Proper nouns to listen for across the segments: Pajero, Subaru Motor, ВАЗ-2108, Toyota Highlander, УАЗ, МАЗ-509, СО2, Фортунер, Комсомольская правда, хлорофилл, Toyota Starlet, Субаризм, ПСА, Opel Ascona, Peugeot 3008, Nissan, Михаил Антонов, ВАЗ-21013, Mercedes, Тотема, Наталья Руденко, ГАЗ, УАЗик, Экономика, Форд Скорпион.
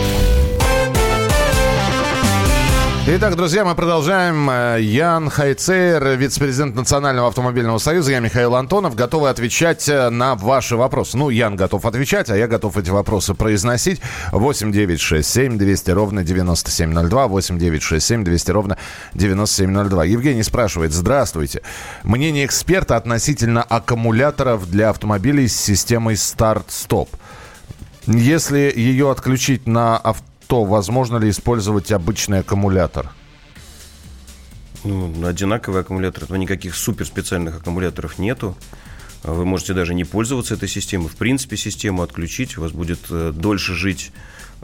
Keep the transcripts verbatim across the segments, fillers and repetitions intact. Итак, друзья, мы продолжаем. Ян Хайцеэр, вице-президент Национального автомобильного союза. Я Михаил Антонов. Готовы отвечать на ваши вопросы. Ну, Ян готов отвечать, а я готов эти вопросы произносить. восемь девятьсот шестьдесят семь двести ровно девяносто семь ноль два. восемь девятьсот шестьдесят семь двести ровно девяносто семь ноль два. Евгений спрашивает. Здравствуйте. Мнение эксперта относительно аккумуляторов для автомобилей с системой старт-стоп. Если ее отключить на автомобиль, то возможно ли использовать обычный аккумулятор? Ну, одинаковый аккумулятор. Но никаких суперспециальных аккумуляторов нету. Вы можете даже не пользоваться этой системой. В принципе, систему отключить. У вас будет э, дольше жить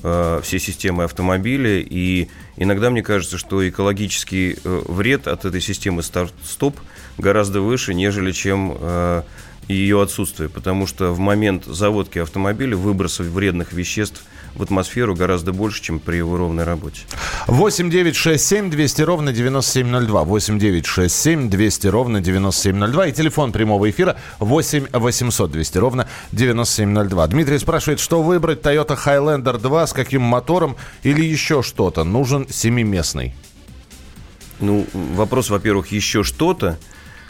э, все системы автомобиля. И иногда мне кажется, что экологический э, вред от этой системы старт-стоп гораздо выше, нежели чем... Э, ее отсутствие, потому что в момент заводки автомобиля выбросов вредных веществ в атмосферу гораздо больше, чем при его ровной работе. восемь девятьсот шестьдесят семь двести ровно девяносто семь ноль два. восемь девятьсот шестьдесят семь двести ровно девяносто семь ноль два. И телефон прямого эфира восемь восемьсот двести ровно девяносто семь ноль два. Дмитрий спрашивает, что выбрать, Toyota Highlander два с каким мотором или еще что-то? Нужен семиместный. Ну, вопрос, во-первых, еще что-то.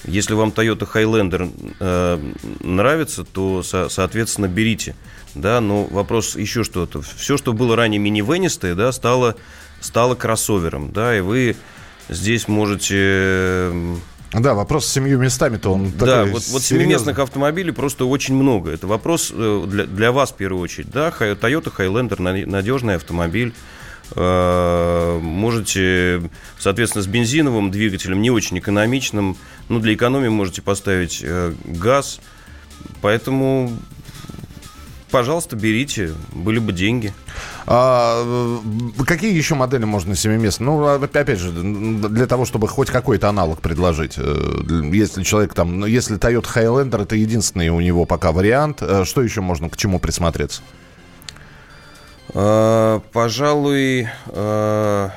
Если вам Toyota Highlander э, нравится, то, со- соответственно, берите. Да, но вопрос еще что-то. Все, что было ранее минивенистое, да, стало, стало кроссовером. Да, и вы здесь можете... Да, вопрос с семью местами-то он такой серьезный. Да, вот, вот семиместных автомобилей просто очень много. Это вопрос для, для вас в первую очередь. Да, Toyota Highlander надежный автомобиль. Можете, соответственно, с бензиновым двигателем, не очень экономичным, но для экономии можете поставить газ. Поэтому, пожалуйста, берите, были бы деньги. А какие еще модели можно семиместные? Ну, опять же, для того, чтобы хоть какой-то аналог предложить. Если человек там... Если Toyota Highlander, это единственный у него пока вариант. Что еще можно, к чему присмотреться? Uh, пожалуй... Uh...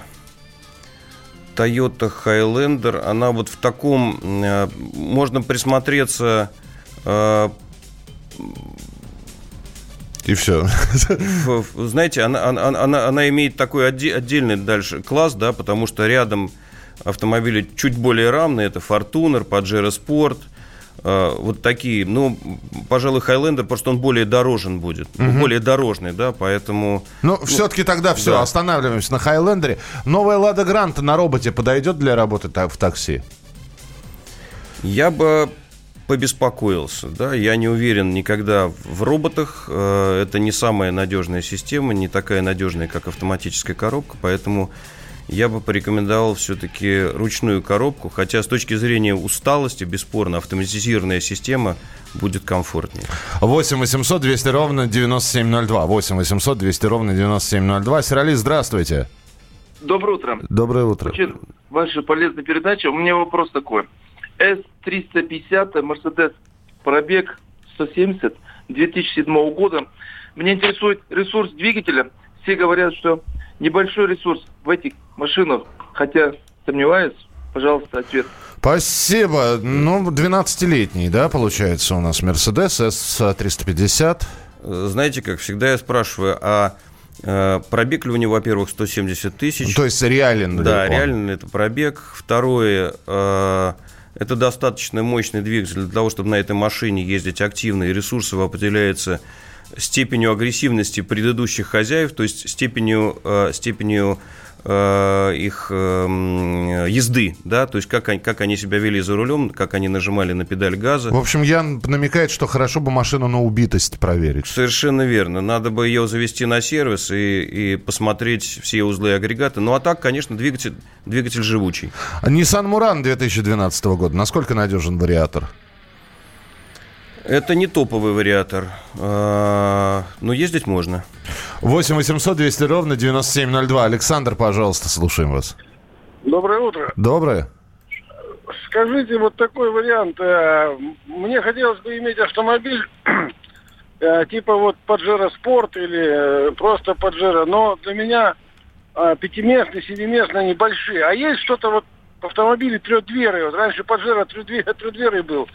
Toyota Highlander, она вот в таком... Э, можно присмотреться... Э, и все. В, в, знаете, она, она, она, она имеет такой отде, отдельный дальше класс, да, потому что рядом автомобили чуть более равные. Это Фортунер, Pajero Sport, э, вот такие. Ну, пожалуй, Highlander, просто он более дорожен будет. Угу. Более дорожный, да, поэтому... Но, ну, все-таки тогда все, да. Останавливаемся на Highlander. Новая Лада Гранта на роботе подойдет для работы в такси? Я бы побеспокоился, да. Я не уверен никогда в роботах. Это не самая надежная система, не такая надежная, как автоматическая коробка, поэтому... Я бы порекомендовал все-таки ручную коробку, хотя с точки зрения усталости, бесспорно, автоматизированная система будет комфортнее. восемь восемьсот двести ровно девяносто семь ноль два. восемь восемьсот двести ровно девяносто семь ноль два. Сирали, здравствуйте. Доброе утро. Доброе утро. Очень ваша полезная передача. У меня вопрос такой. эс триста пятьдесят, Мерседес, пробег сто семьдесят, две тысячи седьмого года. Меня интересует ресурс двигателя. Все говорят, что небольшой ресурс в этих машинах, хотя сомневаюсь. Пожалуйста, ответ. Спасибо. Ну, двенадцатилетний, да, получается у нас Мерседес эс триста пятьдесят. Знаете, как всегда я спрашиваю, а э, пробег ли у него, во-первых, сто семьдесят тысяч? Ну, то есть реален ли? Да, он? Реален это пробег. Второе, э, это достаточно мощный двигатель для того, чтобы на этой машине ездить активно, и ресурс его определяется степенью агрессивности предыдущих хозяев, то есть степенью, э, степенью э, их э, езды, да, то есть как они, как они себя вели за рулем, как они нажимали на педаль газа. В общем, Ян намекает, что хорошо бы машину на убитость проверить. Совершенно верно. Надо бы ее завести на сервис и, и посмотреть все узлы и агрегаты. Ну, а так, конечно, двигатель, двигатель живучий. Nissan Муран две тысячи двенадцатого года. Насколько надежен вариатор? Это не топовый вариатор, но ездить можно. восемь восемьсот двести ровно девяносто семь ноль два. Александр, пожалуйста, слушаем вас. Доброе утро. Доброе. Скажите, вот такой вариант. Мне хотелось бы иметь автомобиль типа вот Pajero Sport или просто Pajero, но для меня пятиместные, семиместные, они большие. А есть что-то вот автомобили трехдверные. Вот раньше Pajero трехдверный был.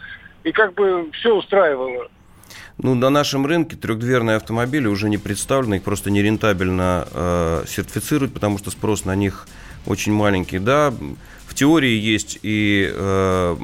И как бы все устраивало. Ну, на нашем рынке трехдверные автомобили уже не представлены, их просто нерентабельно э, сертифицировать, потому что спрос на них очень маленький. Да, в теории есть и э,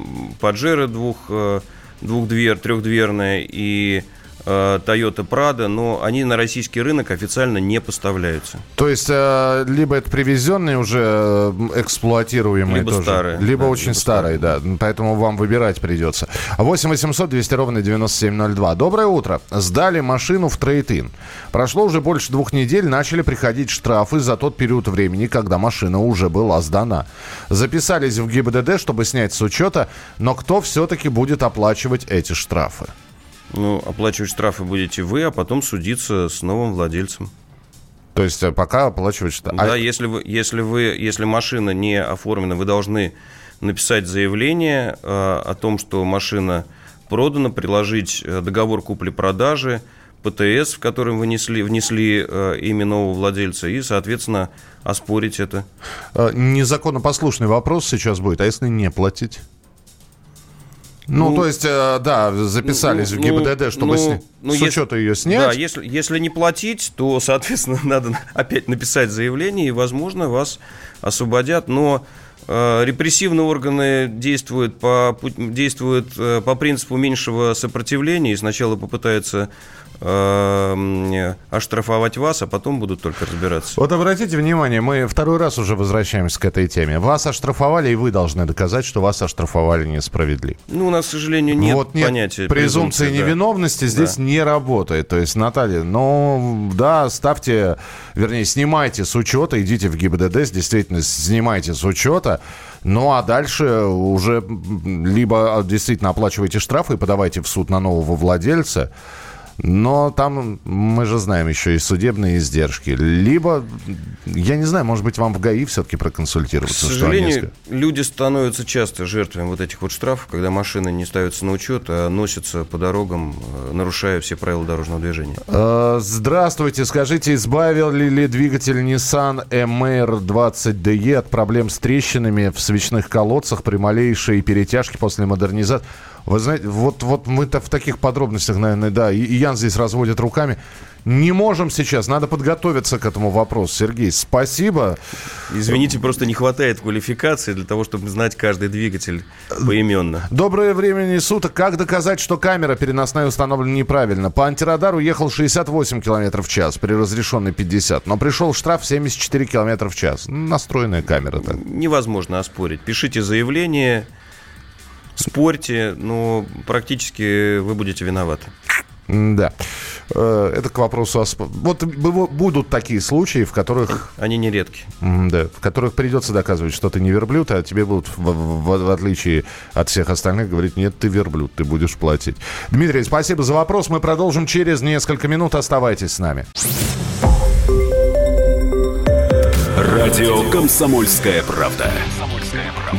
Pajero двух, э, двухдвер, трехдверная, и э, Toyota Prado, но они на российский рынок официально не поставляются. То есть, э, либо это привезенные уже эксплуатируемые, либо тоже. Старые. Либо да, очень либо старые, старые, да. Поэтому вам выбирать придется. восемь восемьсот двести ровно девяносто семь ноль два. Доброе утро. Сдали машину в трейд-ин. Прошло уже больше двух недель, начали приходить штрафы за тот период времени, когда машина уже была сдана. Записались в ГИБДД, чтобы снять с учета, но кто все-таки будет оплачивать эти штрафы? Ну, оплачивать штрафы будете вы, а потом судиться с новым владельцем. То есть пока оплачивать штрафы? Да, а... если, вы, если, вы, если машина не оформлена, вы должны написать заявление э, о том, что машина продана, приложить договор купли-продажи, ПТС, в котором внесли, внесли э, имя нового владельца, и, соответственно, оспорить это. Э, незаконопослушный вопрос сейчас будет, а если не платить? Ну, ну, то есть, да, записались ну, в ГИБДД, чтобы ну, сня... ну, с учета ее снять. Да, если, если не платить, то, соответственно, надо опять написать заявление, и, возможно, вас освободят. Но э, репрессивные органы действуют по, действуют э, по принципу меньшего сопротивления, и сначала попытаются э, оштрафовать вас, а потом будут только разбираться. Вот обратите внимание, мы второй раз уже возвращаемся к этой теме. Вас оштрафовали, и вы должны доказать, что вас оштрафовали несправедливо. Ну, у нас, к сожалению, нет, вот нет понятия. Презумпции презумпции невиновности, да, здесь да, не работает. То есть, Наталья, ну, да, ставьте, вернее, снимайте с учета, идите в ГИБДД, действительно, снимайте с учета. Ну, а дальше уже либо действительно оплачивайте штрафы и подавайте в суд на нового владельца, Но там, мы же знаем, еще и судебные издержки. Либо, я не знаю, может быть, вам в ГАИ все-таки проконсультироваться. К сожалению, что они... люди становятся часто жертвами вот этих вот штрафов, когда машины не ставятся на учет, а носятся по дорогам, нарушая все правила дорожного движения. Здравствуйте, скажите, избавили ли двигатель Nissan эм эр двадцать дэ е от проблем с трещинами в свечных колодцах при малейшей перетяжке после модернизации? Вы знаете, вот, вот мы-то в таких подробностях, наверное, да, и Ян здесь разводит руками. Не можем сейчас, надо подготовиться к этому вопросу. Сергей, спасибо. Извините, просто не хватает квалификации для того, чтобы знать каждый двигатель поименно. Доброе время суток. Как доказать, что камера переносная установлена неправильно? По антирадару ехал шестьдесят восемь километров в час, при разрешенной пятьдесят, но пришел штраф семьдесят четыре километра в час. Настроенная камера так. Невозможно оспорить. Пишите заявление, спорьте, но практически вы будете виноваты. Да. Это к вопросу о... Вот будут такие случаи, в которых... Они нередки. Да, в которых придется доказывать, что ты не верблюд, а тебе будут, в, в, в отличие от всех остальных, говорить: нет, ты верблюд, ты будешь платить. Дмитрий, спасибо за вопрос. Мы продолжим через несколько минут. Оставайтесь с нами. Радио «Комсомольская правда».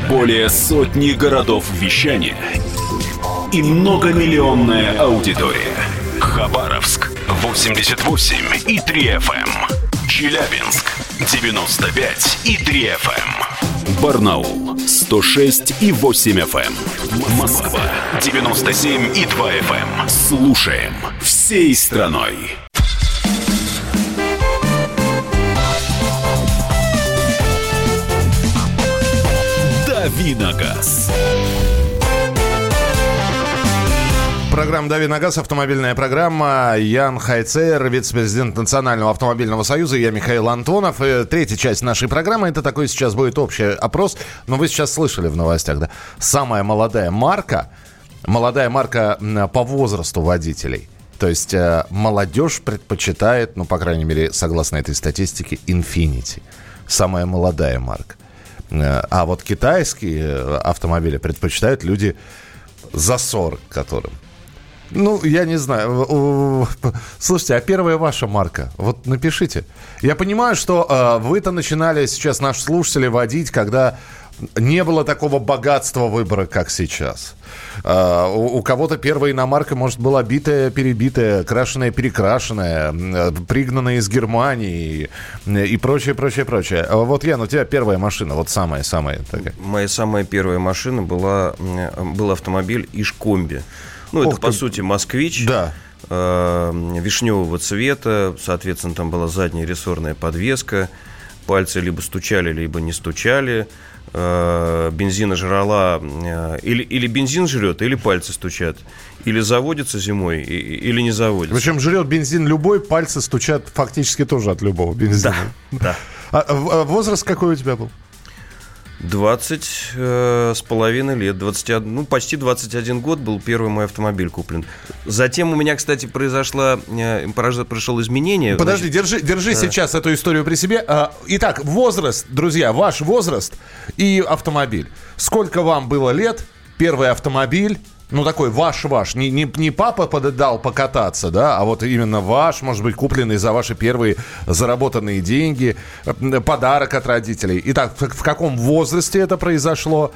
Более сотни городов вещания и многомиллионная аудитория. Хабаровск восемьдесят восемь и три эф эм, Челябинск девяносто пять и три эф эм, Барнаул сто шесть и восемь эф эм, Москва девяносто семь и два эф эм. Слушаем всей страной. Дави на газ. Программа «Дави на газ», автомобильная программа. Ян Хайцеэр, вице-президент Национального автомобильного союза. Я Михаил Антонов. И третья часть нашей программы. Это такой сейчас будет общий опрос. Но вы сейчас слышали в новостях, да? Самая молодая марка. Молодая марка по возрасту водителей. То есть молодежь предпочитает, ну, по крайней мере, согласно этой статистике, «Инфинити». Самая молодая марка. А вот китайские автомобили предпочитают люди за сорок, которым... Ну, я не знаю. Слушайте, а первая ваша марка? Вот напишите. Я понимаю, что э, вы-то начинали сейчас, наши слушатели, водить, когда не было такого богатства выбора, как сейчас. Э, у, у кого-то первая иномарка, может, была битая, перебитая, крашеная, перекрашенная, э, пригнанная из Германии и, и прочее, прочее, прочее. Вот, Ян, у тебя первая машина, вот самая-самая такая. Моя самая первая машина была, был автомобиль «Иж Комби». Ну, Ох, это, по ты... сути, «Москвич», да. э, вишневого цвета, соответственно, там была задняя рессорная подвеска, пальцы либо стучали, либо не стучали, э, бензина жрала, э, или, или бензин жрет, или пальцы стучат, или заводится зимой, и, или не заводится. Причем жрет бензин любой, пальцы стучат фактически тоже от любого бензина. Да, да. А возраст какой у тебя был? двадцать э, с половиной лет, двадцать один, ну, почти двадцать один год был первый мой автомобиль куплен. Затем у меня, кстати, произошло, э, произошло изменение. Подожди, значит, держи, держи да. сейчас эту историю при себе. Итак, возраст, друзья, ваш возраст и автомобиль. Сколько вам было лет, первый автомобиль, ну, такой ваш-ваш, не, не, не папа поддал покататься, да, а вот именно ваш, может быть, купленный за ваши первые заработанные деньги, подарок от родителей. Итак, в каком возрасте это произошло,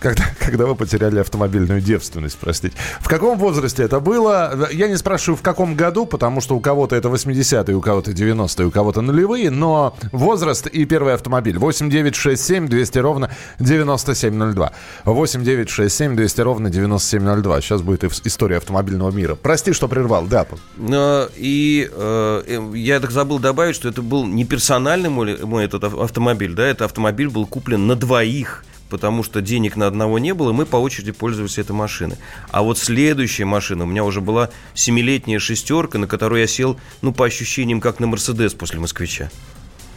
когда, когда вы потеряли автомобильную девственность, простите. В каком возрасте это было? Я не спрашиваю, в каком году, потому что у кого-то это восьмидесятые, у кого-то девяностые, у кого-то нулевые, но возраст и первый автомобиль. восемь девятьсот шестьдесят семь двести ровно девяносто семь ноль два. восемь девятьсот шестьдесят семь двести ровно девяносто семь ноль два. Сейчас будет история автомобильного мира. Прости, что прервал. Да. Но, и э, я так забыл добавить, что это был не персональный мой, мой этот автомобиль, да, этот автомобиль был куплен на двоих, потому что денег на одного не было, и мы по очереди пользовались этой машиной. А вот следующая машина у меня уже была семилетняя шестерка, на которую я сел, ну, по ощущениям, как на «Мерседес» после «Москвича».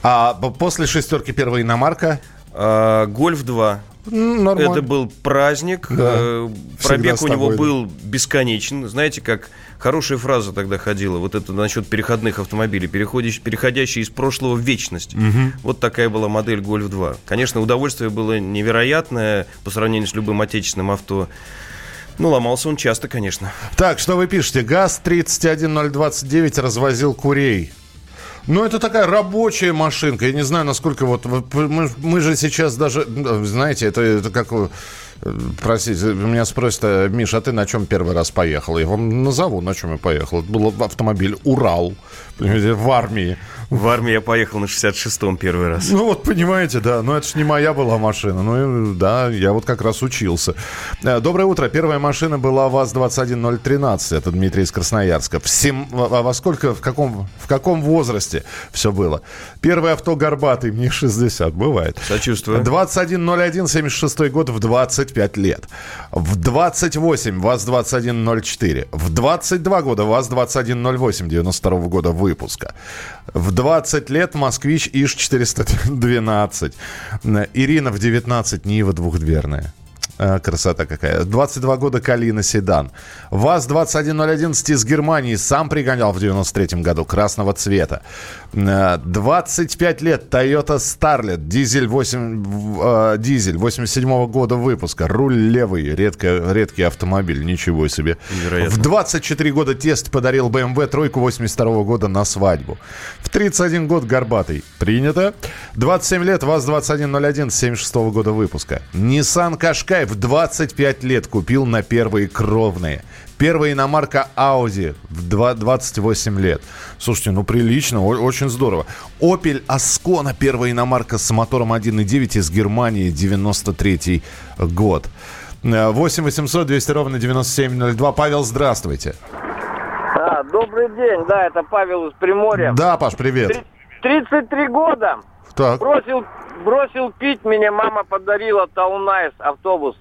А после шестерки первая иномарка? А, «Гольф-два». Нормально. Это был праздник, да, пробег у него был бесконечен. Знаете, как хорошая фраза тогда ходила, вот это насчет переходных автомобилей, переходящие из прошлого в вечность. Угу. Вот такая была модель «Гольф-два». Конечно, удовольствие было невероятное по сравнению с любым отечественным авто. Ну, ломался он часто, конечно. Так, что вы пишете? ГАЗ-тридцать один ноль двадцать девять развозил курей. Ну, это такая рабочая машинка. Я не знаю, насколько вот... Мы, мы же сейчас даже... Знаете, это, это как... Простите, меня спросят: Миш, а ты на чем первый раз поехал? Я вам назову, на чем я поехал. Это был автомобиль «Урал» в армии. В армии я поехал на шестьдесят шестом первый раз. Ну вот, понимаете, да. Но это ж не моя была машина. Ну да, я вот как раз учился. Доброе утро. Первая машина была ВАЗ-двадцать один ноль тринадцать. Это Дмитрий из Красноярска. В сем... А во сколько, в каком, в каком возрасте все было? Первое авто «Горбатый». Мне шестьдесят. Бывает. Сочувствую. двадцать один ноль один, семьдесят шестой год, в двадцать пять лет. В двадцать восемь ВАЗ-двадцать один ноль четыре. В двадцать два года ВАЗ-двадцать один ноль восемь, девяносто второго года выпуска. В двадцать лет Москвич Иж четыреста двенадцать. Ирина в девятнадцать, Нива двухдверная. Красота какая. двадцать два года Калина седан. ВАЗ-двадцать один ноль одиннадцать из Германии. Сам пригонял в девяносто третьем году. Красного цвета. двадцать пять лет. Toyota Starlet. Дизель, восемь, э, дизель восемьдесят седьмого года выпуска. Руль левый. Редко, редкий автомобиль. Ничего себе. Невероятно. В двадцать четыре года тесть подарил бэ эм вэ тройку восемьдесят второго года на свадьбу. В тридцать один год Горбатый. Принято. двадцать семь лет. ВАЗ-двадцать один ноль одиннадцать семьдесят шестого года выпуска. Nissan Qashqai. В двадцать пять лет купил на первые кровные. Первая иномарка Audi в двадцать восемь лет. Слушайте, ну прилично, очень здорово. Opel Ascona, первая иномарка с мотором один и девять из Германии, девяносто третий год. восемь восемьсот двести ровно девяносто семь ноль два. Павел, здравствуйте. А, добрый день, да, это Павел из Приморья. Да, Паш, привет. тридцать три года. Так. Бросил, бросил пить, меня мама подарила Таунайс автобус.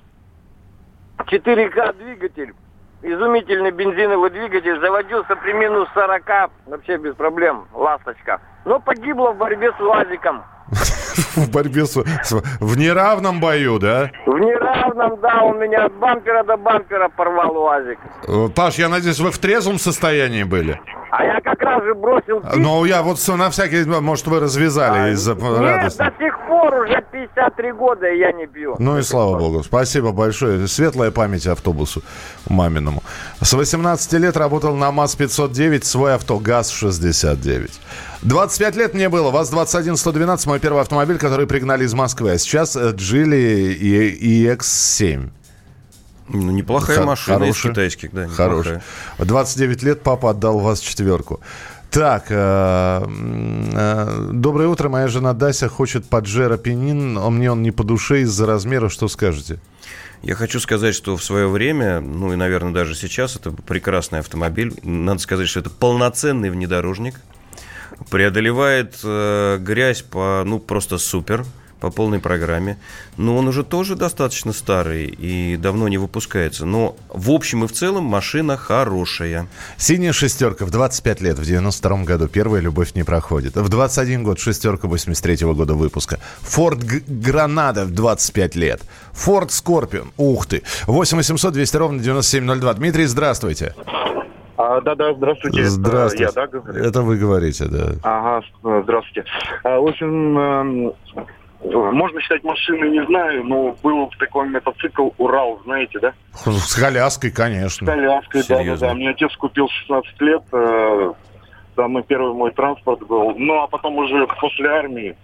четыре ка двигатель, изумительный бензиновый двигатель, заводился при минус сорок, вообще без проблем, ласточка. Но погибла в борьбе с УАЗиком. В борьбе с... В неравном бою, да? В неравном, да, он меня от бампера до бампера порвал, УАЗик. Паш, я надеюсь, вы в трезвом состоянии были? А я как раз же бросил пить. Ну, я вот на всякий, может, вы развязали а, из-за нет, радости. Нет, до сих пор уже пятьдесят три года, и я не пью. Ну и слава богу. Спасибо большое. Светлая память автобусу маминому. С восемнадцати лет работал на МАЗ пятьсот девять, свой авто ГАЗ шестьдесят девять. двадцать пять лет мне было. ВАЗ-двадцать один сто двенадцать, мой первый автомобиль, который пригнали из Москвы. А сейчас Джили и икс семь. Ну, неплохая Х- машина хорошая. Из китайских, да. Хорошая. двадцать девять лет папа отдал вас четверку. Так, э, э, доброе утро. Моя жена Дася хочет Паджеро Пенин. Мне он не по душе из-за размера. Что скажете? Я хочу сказать, что в свое время, ну и, наверное, даже сейчас, это прекрасный автомобиль. Надо сказать, что это полноценный внедорожник. Преодолевает э, грязь по, ну, просто супер. По полной программе. Но он уже тоже достаточно старый и давно не выпускается. Но в общем и в целом машина хорошая. Синяя шестерка в двадцать пять лет, в девяносто втором году. Первая любовь не проходит. В двадцать один год шестерка восемьдесят третьего года выпуска. Форд Гранада в двадцать пять лет. Форд Скорпион. Ух ты. восемь восемьсот двести ровно девяносто семь ноль два. Дмитрий, здравствуйте. А, да-да, здравствуйте. Здравствуйте. Я, да, говорю? Это вы говорите, да. Ага, здравствуйте. А, в общем... Можно считать машину, не знаю, но был такой мотоцикл «Урал», знаете, да? С коляской, конечно. С коляской, да-да-да. Да. Мне отец купил шестнадцать лет, э, самый первый мой транспорт был. Ну, а потом уже после армии,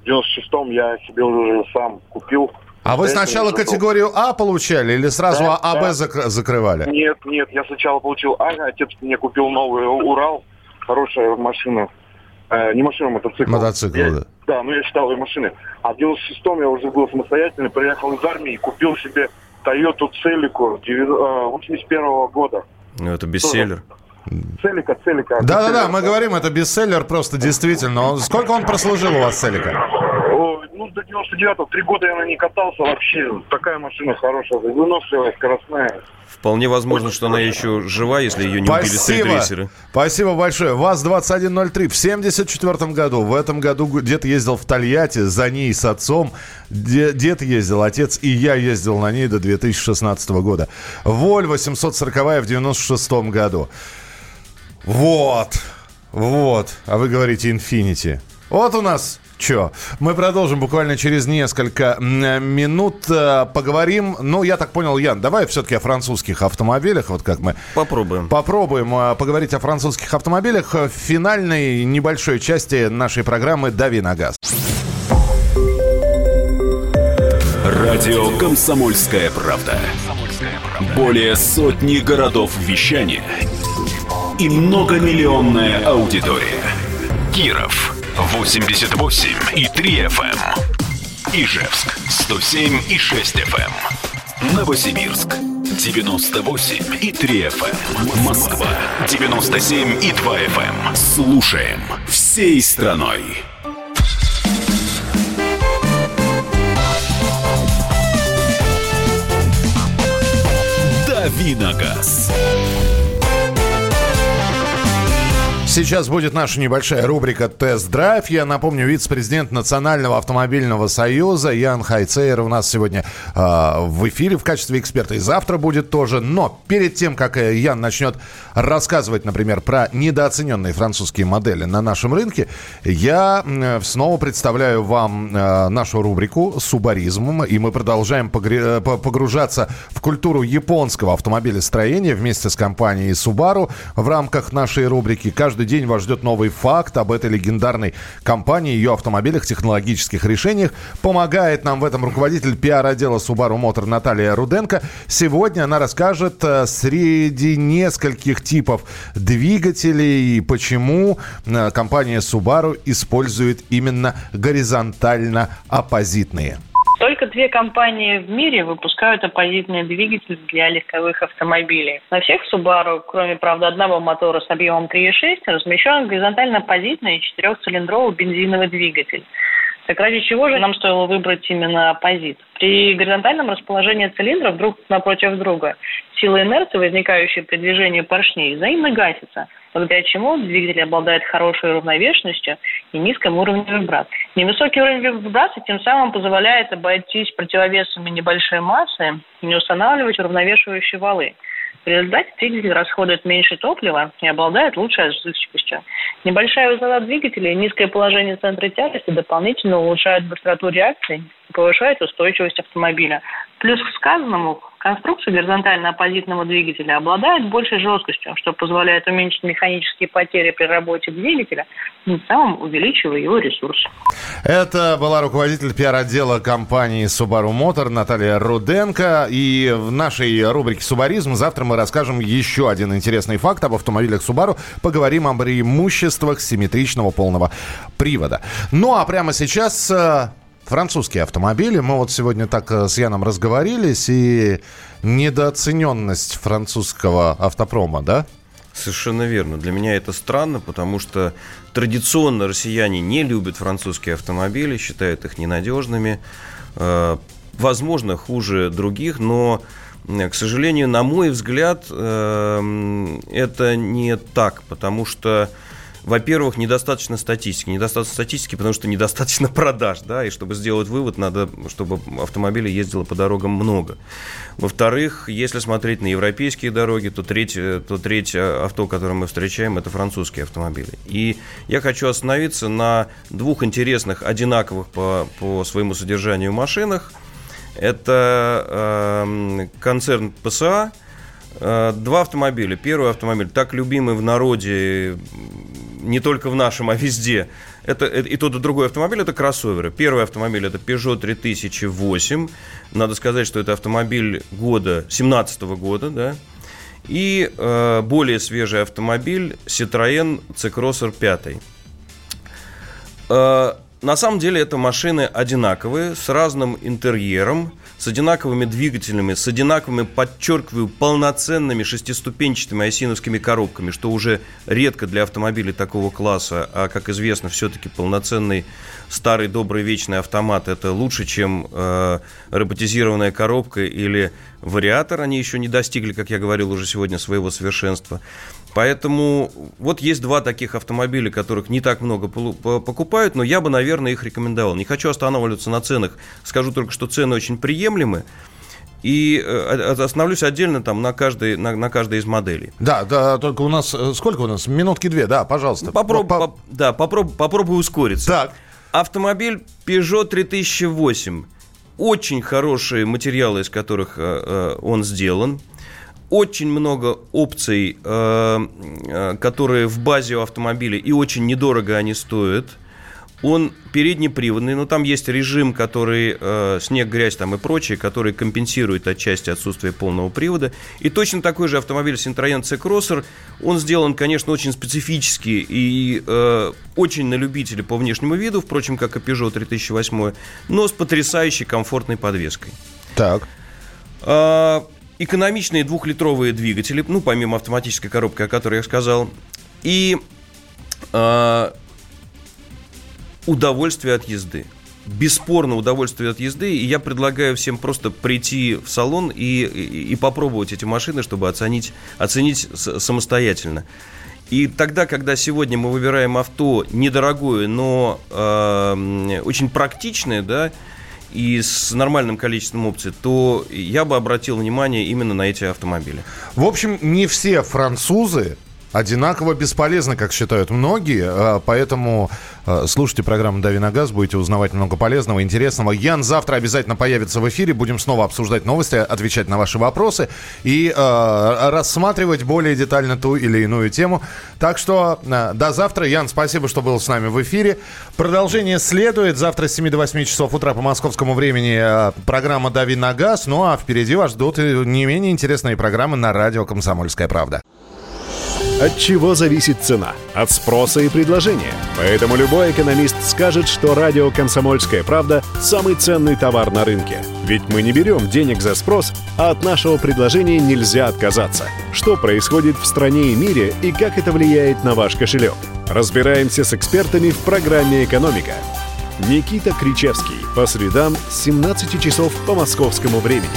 в девяносто шестом я себе уже сам купил. А вы сначала категорию А получали или сразу да, А, Б да. зак- закрывали? Нет, нет, я сначала получил А, отец мне купил новый «Урал», хорошая машина. Не машину, а мотоцикл. Мотоцикл, я, да. Да, но я считал ее машины. А в девяносто шестом я уже был самостоятельный, приехал из армии и купил себе Toyota Celica восемьдесят первого года. Ну, это бестселлер. Celica, Celica. Да-да-да, мы говорим, это бестселлер просто действительно. Сколько он прослужил у вас, Celica? Ну, до девяносто девятого, три года я на ней катался вообще. Такая машина хорошая, выносливая, скоростная. Вполне возможно, что она еще жива, если ее не убили стрит-рейсеры. Спасибо большое. ВАЗ-двадцать один ноль три в семьдесят четвертом году. В этом году дед ездил в Тольятти, за ней с отцом. Дед ездил, отец и я ездил на ней до две тысячи шестнадцатого года. Вольво семьсот сороковая в девяносто шестом году. Вот, вот. А вы говорите «Инфинити». Вот у нас Че? Мы продолжим буквально через несколько минут. Поговорим. Ну, я так понял, Ян, давай все-таки о французских автомобилях. Вот как мы... Попробуем. Попробуем поговорить о французских автомобилях в финальной небольшой части нашей программы «Дави на газ». Радио «Комсомольская правда». Более сотни городов вещания и многомиллионная аудитория. Киров восемьдесят восемь и три эф эм, Ижевск сто семь и шесть эф эм, Новосибирск девяносто восемь и три эф эм, Москва девяносто семь и два эф эм. Слушаем всей страной. Дави на газ. Сейчас будет наша небольшая рубрика «Тест-драйв». Я напомню, вице-президент Национального автомобильного союза Ян Хайцеэр у нас сегодня э, в эфире в качестве эксперта. И завтра будет тоже. Но перед тем, как Ян начнет рассказывать, например, про недооцененные французские модели на нашем рынке, я снова представляю вам нашу рубрику «Субаризм». И мы продолжаем погружаться в культуру японского автомобилестроения вместе с компанией Subaru в рамках нашей рубрики. Каждый день вас ждет новый факт об этой легендарной компании, ее автомобилях, технологических решениях. Помогает нам в этом руководитель пиар-отдела Subaru Motor Наталья Руденко. Сегодня она расскажет среди нескольких типов двигателей и почему компания Subaru использует именно горизонтально-оппозитные. Только две компании в мире выпускают оппозитные двигатели для легковых автомобилей. На всех Subaru, кроме, правда, одного мотора с объемом три и шесть, размещен горизонтально-оппозитный четырехцилиндровый бензиновый двигатель. Так ради чего же нам стоило выбрать именно оппозит? При горизонтальном расположении цилиндров друг напротив друга сила инерции, возникающая при движении поршней, взаимно гасится, благодаря чему двигатель обладает хорошей равновешностью и низким уровнем вибраций. Невысокий уровень вибраций тем самым позволяет обойтись противовесами небольшой массы и не устанавливать уравновешивающие валы. В результате двигатель расходует меньше топлива и обладает лучшей отжимчивостью. Небольшая высота двигателя и низкое положение центра тяжести дополнительно улучшают быстроту реакции и повышают устойчивость автомобиля. Плюс к сказанному, конструкция горизонтально-оппозитного двигателя обладает большей жесткостью, что позволяет уменьшить механические потери при работе двигателя, тем самым увеличивая его ресурс. Это была руководитель пиар-отдела компании Subaru Motor Наталья Руденко. И в нашей рубрике «Субаризм» завтра мы расскажем еще один интересный факт об автомобилях Subaru. Поговорим о преимуществах симметричного полного привода. Ну а прямо сейчас... Французские автомобили. Мы вот сегодня так с Яном разговорились. И недооцененность французского автопрома, да? Совершенно верно. Для меня это странно, потому что традиционно россияне не любят французские автомобили, считают их ненадежными. Возможно, хуже других, но, к сожалению, на мой взгляд, это не так, потому что... Во-первых, недостаточно статистики. Недостаточно статистики, потому что недостаточно продаж, да, и чтобы сделать вывод, надо, чтобы автомобили ездило по дорогам много. Во-вторых, если смотреть на европейские дороги, то треть, то треть авто, которое мы встречаем, это французские автомобили. И я хочу остановиться на двух интересных, одинаковых по, по своему содержанию машинах. Это э, концерн ПСА. Два автомобиля. Первый автомобиль, так любимый в народе, не только в нашем, а везде, это, это, и тот и другой автомобиль — это кроссоверы. Первый автомобиль — это Peugeot три тысячи восемь. Надо сказать, что это автомобиль года, две тысячи семнадцатого года, да? И э, более свежий автомобиль Citroën C-Crosser пять. э, На самом деле это машины одинаковые, с разным интерьером, с одинаковыми двигателями, с одинаковыми, подчеркиваю, полноценными шестиступенчатыми айсиновскими коробками, что уже редко для автомобилей такого класса, а, как известно, все-таки полноценный старый добрый вечный автомат — это лучше, чем э, роботизированная коробка или вариатор. Они еще не достигли, как я говорил уже сегодня, своего совершенства. Поэтому вот есть два таких автомобиля, которых не так много покупают, но я бы, наверное, их рекомендовал. Не хочу останавливаться на ценах. Скажу только, что цены очень приемлемы. И остановлюсь отдельно там на каждой, на, на каждой из моделей. Да, да, только у нас... Сколько у нас? Минутки две, да, пожалуйста. Попробуй, по... да, попробуй, попробуй ускориться. Так. Автомобиль Peugeot три тысячи восемь. Очень хорошие материалы, из которых э, он сделан. Очень много опций, э, которые в базе у автомобиля, и очень недорого они стоят. Он переднеприводный, но там есть режим, который э, снег, грязь там и прочее, который компенсирует отчасти отсутствие полного привода. И точно такой же автомобиль Citroёn C-Crosser. Он сделан, конечно, очень специфически и э, очень на любителя по внешнему виду, впрочем, как и Peugeot три тысячи восемь, но с потрясающей комфортной подвеской. Так. Э, экономичные двухлитровые двигатели, ну, помимо автоматической коробки, о которой я сказал. И... Э, удовольствие от езды. Бесспорно удовольствие от езды. И я предлагаю всем просто прийти в салон и, и, и попробовать эти машины, чтобы оценить, оценить самостоятельно. И тогда, когда сегодня мы выбираем авто недорогое, но э, очень практичное, да, и с нормальным количеством опций, то я бы обратил внимание именно на эти автомобили. В общем, не все французы одинаково бесполезно, как считают многие, поэтому слушайте программу «Дави на газ», будете узнавать много полезного, интересного. Ян завтра обязательно появится в эфире, будем снова обсуждать новости, отвечать на ваши вопросы и э, рассматривать более детально ту или иную тему. Так что э, до завтра. Ян, спасибо, что был с нами в эфире. Продолжение следует. Завтра с семи до восьми часов утра по московскому времени э, программа «Дави на газ». Ну а впереди вас ждут не менее интересные программы на радио «Комсомольская правда». От чего зависит цена? От спроса и предложения. Поэтому любой экономист скажет, что радио «Комсомольская правда» – самый ценный товар на рынке. Ведь мы не берем денег за спрос, а от нашего предложения нельзя отказаться. Что происходит в стране и мире, и как это влияет на ваш кошелек? Разбираемся с экспертами в программе «Экономика». Никита Кричевский. По средам с семнадцати часов по московскому времени.